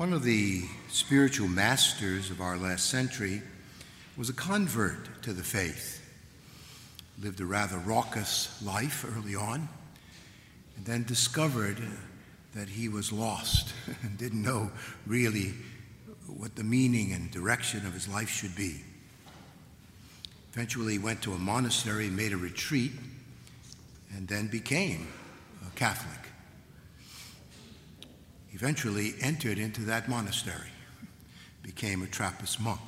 One of the spiritual masters of our last century was a convert to the faith. Lived a rather raucous life early on, and then discovered that he was lost and didn't know really what the meaning and direction of his life should be. Eventually he went to a monastery, made a retreat, and then became a Catholic. Eventually entered into that monastery, became a Trappist monk.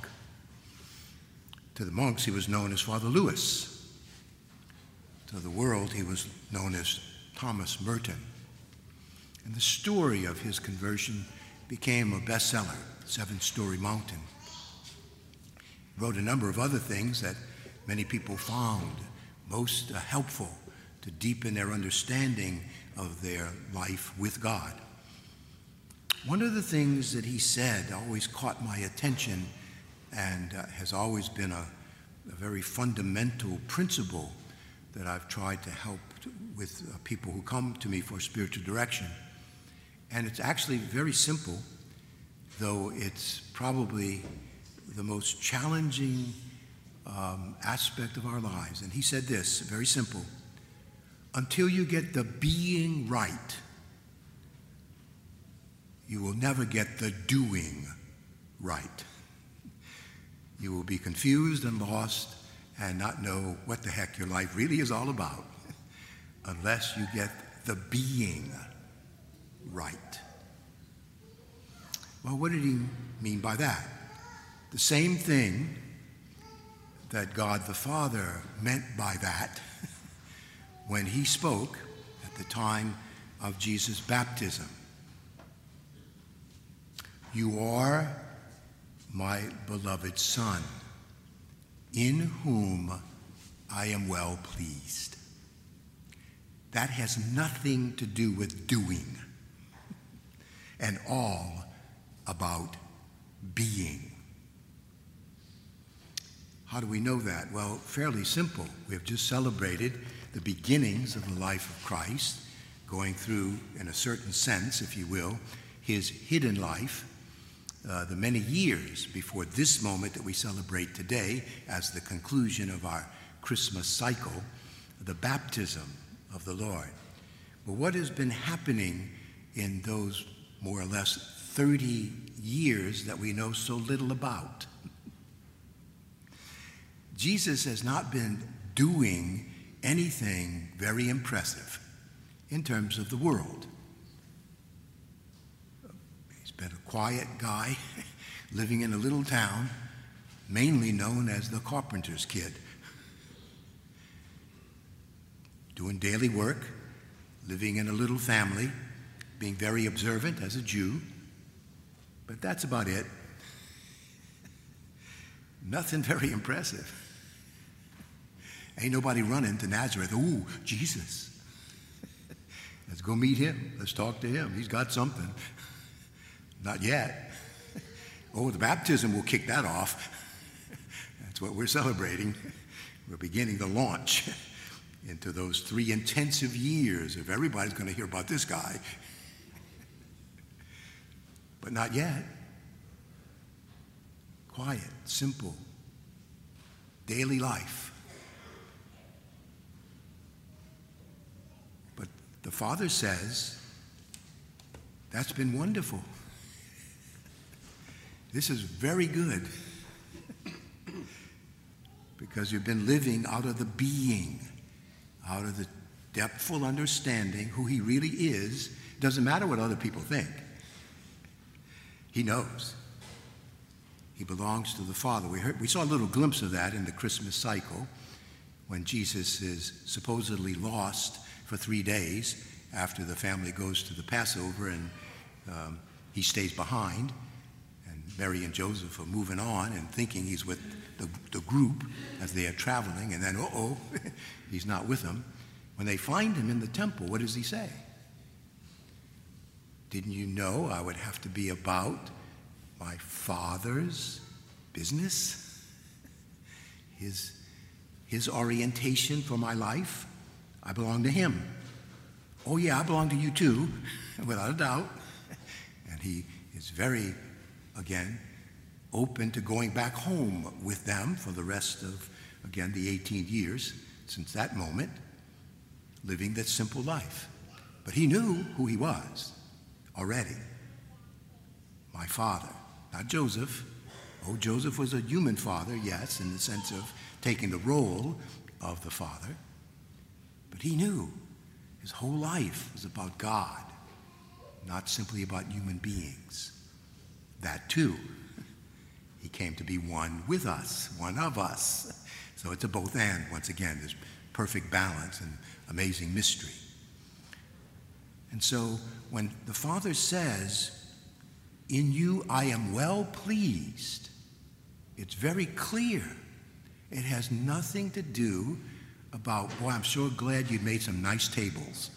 To the monks, he was known as Father Lewis. To the world, he was known as Thomas Merton. And the story of his conversion became a bestseller, Seven Storey Mountain. He wrote a number of other things that many people found most helpful to deepen their understanding of their life with God. One of the things that he said always caught my attention and has always been a very fundamental principle that I've tried to help with people who come to me for spiritual direction. And it's actually very simple, though it's probably the most challenging aspect of our lives. And he said this, very simple: until you get the being right, you will never get the doing right. You will be confused and lost and not know what the heck your life really is all about unless you get the being right. Well, what did he mean by that? The same thing that God the Father meant by that when he spoke at the time of Jesus' baptism. You are my beloved Son, in whom I am well pleased. That has nothing to do with doing and all about being. How do we know that? Well, fairly simple. We have just celebrated the beginnings of the life of Christ, going through, in a certain sense, if you will, his hidden life, the many years before this moment that we celebrate today as the conclusion of our Christmas cycle, the baptism of the Lord. But what has been happening in those more or less 30 years that we know so little about? Jesus has not been doing anything very impressive in terms of the world. Been a quiet guy living in a little town, mainly known as the carpenter's kid. Doing daily work, living in a little family, being very observant as a Jew, but that's about it. Nothing very impressive. Ain't nobody running to Nazareth. Ooh, Jesus. Let's go meet him. Let's talk to him. He's got something. Not yet. Oh, the baptism will kick that off. That's what we're celebrating. We're beginning the launch into those 3 intensive years if everybody's going to hear about this guy. But not yet. Quiet, simple, daily life. But the Father says, that's been wonderful. This is very good because you've been living out of the being, out of the depthful understanding who he really is. It doesn't matter what other people think. He knows. He belongs to the Father. We saw a little glimpse of that in the Christmas cycle when Jesus is supposedly lost for 3 days after the family goes to the Passover and he stays behind. Mary and Joseph are moving on and thinking he's with the group as they are traveling, and then, uh-oh, he's not with them. When they find him in the temple, what does he say? Didn't you know I would have to be about my Father's business? His orientation for my life? I belong to him. Oh, yeah, I belong to you too, without a doubt. And he is very, again, open to going back home with them for the rest of, again, the 18 years since that moment, living that simple life. But he knew who he was already. My father, not Joseph. Oh, Joseph was a human father, yes, in the sense of taking the role of the father. But he knew his whole life was about God, not simply about human beings. That too, he came to be one with us, one of us. So it's a both and, once again, this perfect balance and amazing mystery. And so when the Father says, "In you I am well pleased," it's very clear. It has nothing to do about, boy, I'm so glad you made some nice tables.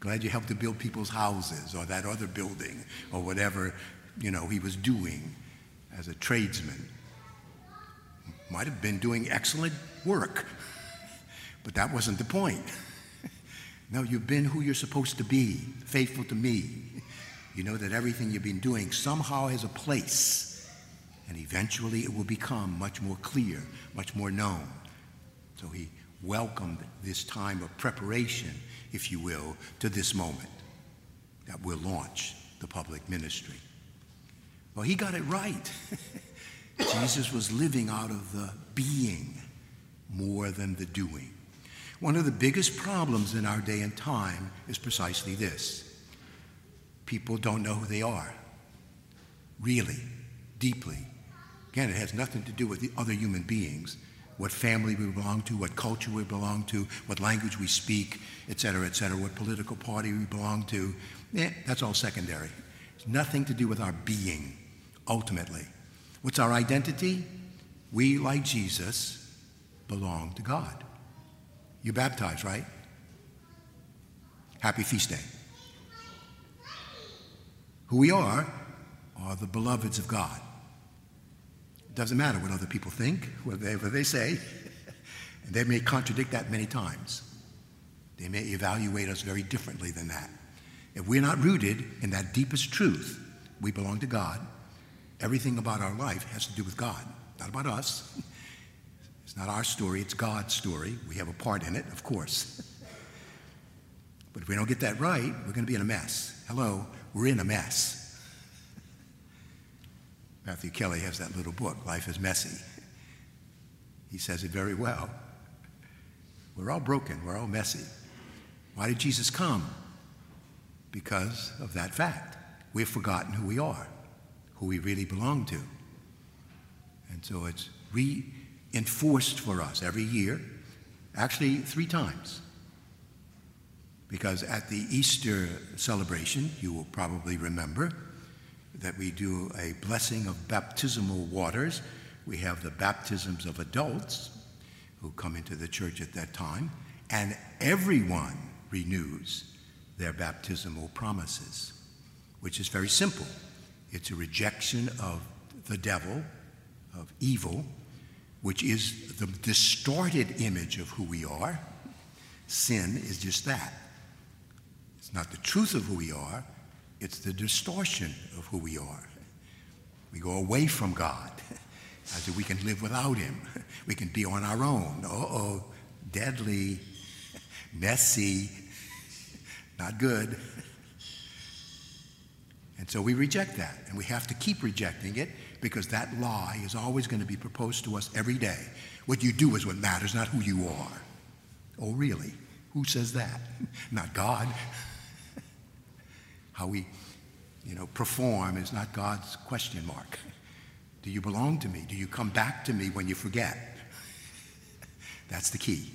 Glad you helped to build people's houses or that other building or whatever, you know, he was doing as a tradesman. Might have been doing excellent work, but that wasn't the point. No, you've been who you're supposed to be, faithful to me. You know that everything you've been doing somehow has a place, and eventually it will become much more clear, much more known. So he welcomed this time of preparation, if you will, to this moment that will launch the public ministry. Well, he got it right. Jesus was living out of the being more than the doing. One of the biggest problems in our day and time is precisely this. People don't know who they are, really, deeply. Again, it has nothing to do with the other human beings, what family we belong to, what culture we belong to, what language we speak, et cetera, what political party we belong to. That's all secondary. It's nothing to do with our being, ultimately. What's our identity? We, like Jesus, belong to God. You're baptized, right? Happy feast day. Who we are the beloveds of God. It doesn't matter what other people think, whatever they say. And they may contradict that many times. They may evaluate us very differently than that. If we're not rooted in that deepest truth, we belong to God. Everything about our life has to do with God, not about us. It's not our story, it's God's story. We have a part in it, of course. But if we don't get that right, we're going to be in a mess. Hello, we're in a mess. Matthew Kelly has that little book, Life is Messy. He says it very well. We're all broken, we're all messy. Why did Jesus come? Because of that fact. We've forgotten who we are, who we really belong to. And so it's enforced for us every year, actually 3 times. Because at the Easter celebration, you will probably remember that we do a blessing of baptismal waters. We have the baptisms of adults who come into the church at that time, and everyone renews their baptismal promises, which is very simple. It's a rejection of the devil, of evil, which is the distorted image of who we are. Sin is just that. It's not the truth of who we are, it's the distortion of who we are. We go away from God, as if we can live without him. We can be on our own. Uh-oh, deadly, messy, not good. And so we reject that, and we have to keep rejecting it, because that lie is always going to be proposed to us every day. What you do is what matters, not who you are. Oh, really? Who says that? Not God. How we, perform is not God's question mark. Do you belong to me? Do you come back to me when you forget? That's the key.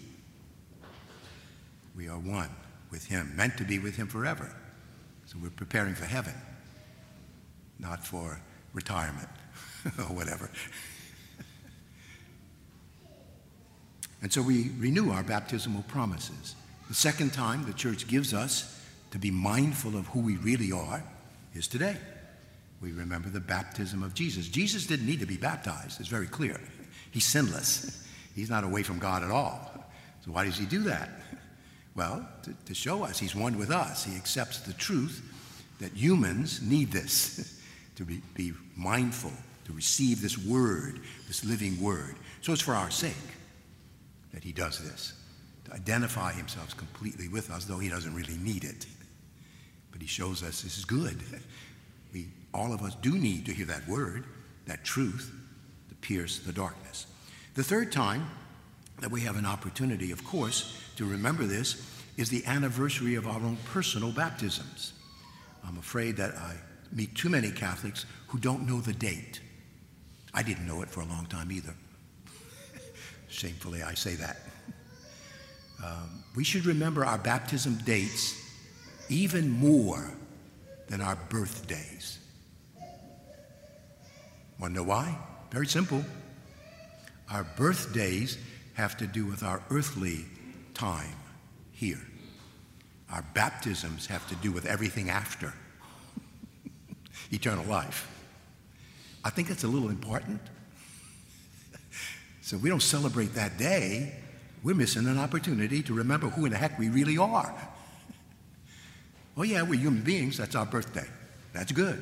We are one with him, meant to be with him forever. So we're preparing for heaven, not for retirement. Or whatever. And so we renew our baptismal promises. The second time the church gives us to be mindful of who we really are is today. We remember the baptism of Jesus. Jesus didn't need to be baptized. It's very clear. He's sinless. He's not away from God at all. So why does he do that? Well, to show us he's one with us. He accepts the truth that humans need this, to be mindful, to receive this word, this living word. So it's for our sake that he does this, to identify himself completely with us, though he doesn't really need it. But he shows us this is good. We, all of us, do need to hear that word, that truth, to pierce the darkness. The third time that we have an opportunity, of course, to remember this is the anniversary of our own personal baptisms. I'm afraid that I meet too many Catholics who don't know the date. I didn't know it for a long time either. Shamefully, I say that. We should remember our baptism dates even more than our birthdays. Want to know why? Very simple. Our birthdays have to do with our earthly time here. Our baptisms have to do with everything after eternal life. I think that's a little important. So if we don't celebrate that day, we're missing an opportunity to remember who in the heck we really are. Oh yeah, we're human beings, that's our birthday. That's good.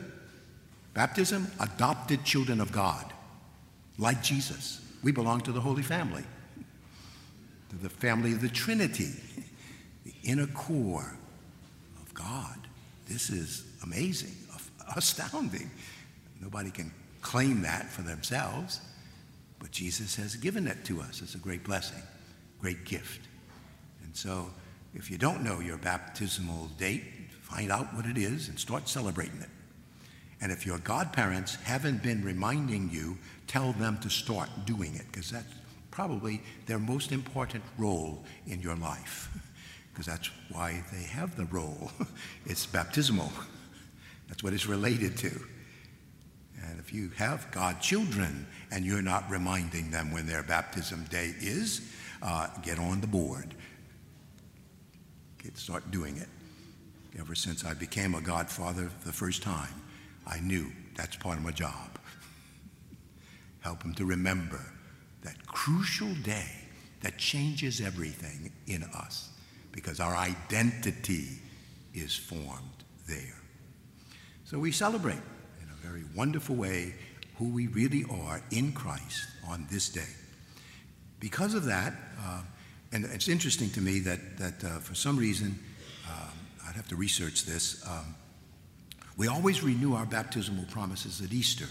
Baptism, adopted children of God, like Jesus. We belong to the Holy Family, to the family of the Trinity, the inner core of God. This is amazing, astounding. Nobody can claim that for themselves, but Jesus has given it to us. It's a great blessing, great gift. And so if you don't know your baptismal date, find out what it is and start celebrating it. And if your godparents haven't been reminding you, tell them to start doing it, because that's probably their most important role in your life, because that's why they have the role. It's baptismal. That's what it's related to. And if you have godchildren and you're not reminding them when their baptism day is, get on the board. Start doing it. Ever since I became a godfather the first time, I knew that's part of my job. Help them to remember that crucial day that changes everything in us, because our identity is formed there. So we celebrate in a very wonderful way who we really are in Christ on this day. Because of that, and it's interesting to me that for some reason, I'd have to research this, we always renew our baptismal promises at Easter.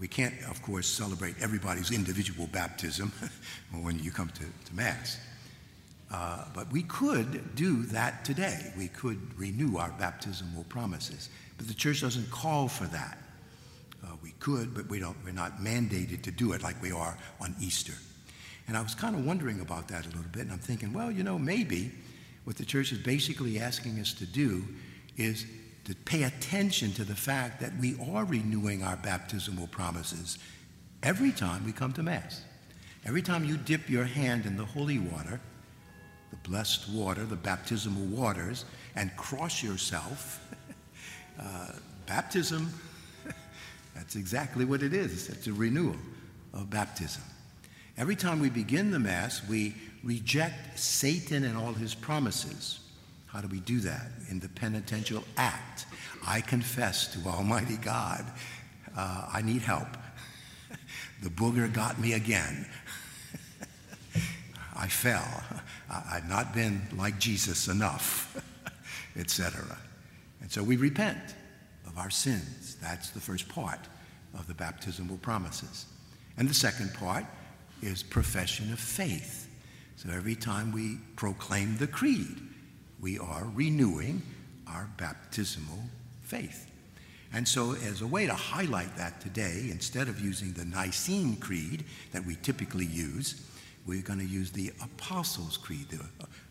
We can't, of course, celebrate everybody's individual baptism when you come to Mass. But we could do that today. We could renew our baptismal promises. But the Church doesn't call for that. We could, but we're not mandated to do it like we are on Easter. And I was kind of wondering about that a little bit, and I'm thinking, well, you know, maybe what the Church is basically asking us to do is to pay attention to the fact that we are renewing our baptismal promises every time we come to Mass. Every time you dip your hand in the holy water, the blessed water, the baptismal waters, and cross yourself, baptism, that's exactly what it is. It's a renewal of baptism. Every time we begin the Mass, we reject Satan and all his promises. How do we do that? In the penitential act. I confess to Almighty God, I need help. The booger got me again. I fell. I've not been like Jesus enough, etc. And so we repent of our sins. That's the first part of the baptismal promises. And the second part is profession of faith. So every time we proclaim the creed, we are renewing our baptismal faith. And so as a way to highlight that today, instead of using the Nicene Creed that we typically use, we're going to use the Apostles' Creed,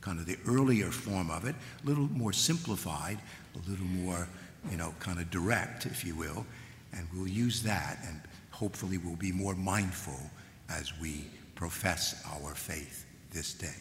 kind of the earlier form of it, a little more simplified, a little more, you know, kind of direct, if you will, and we'll use that, and hopefully we'll be more mindful as we profess our faith this day.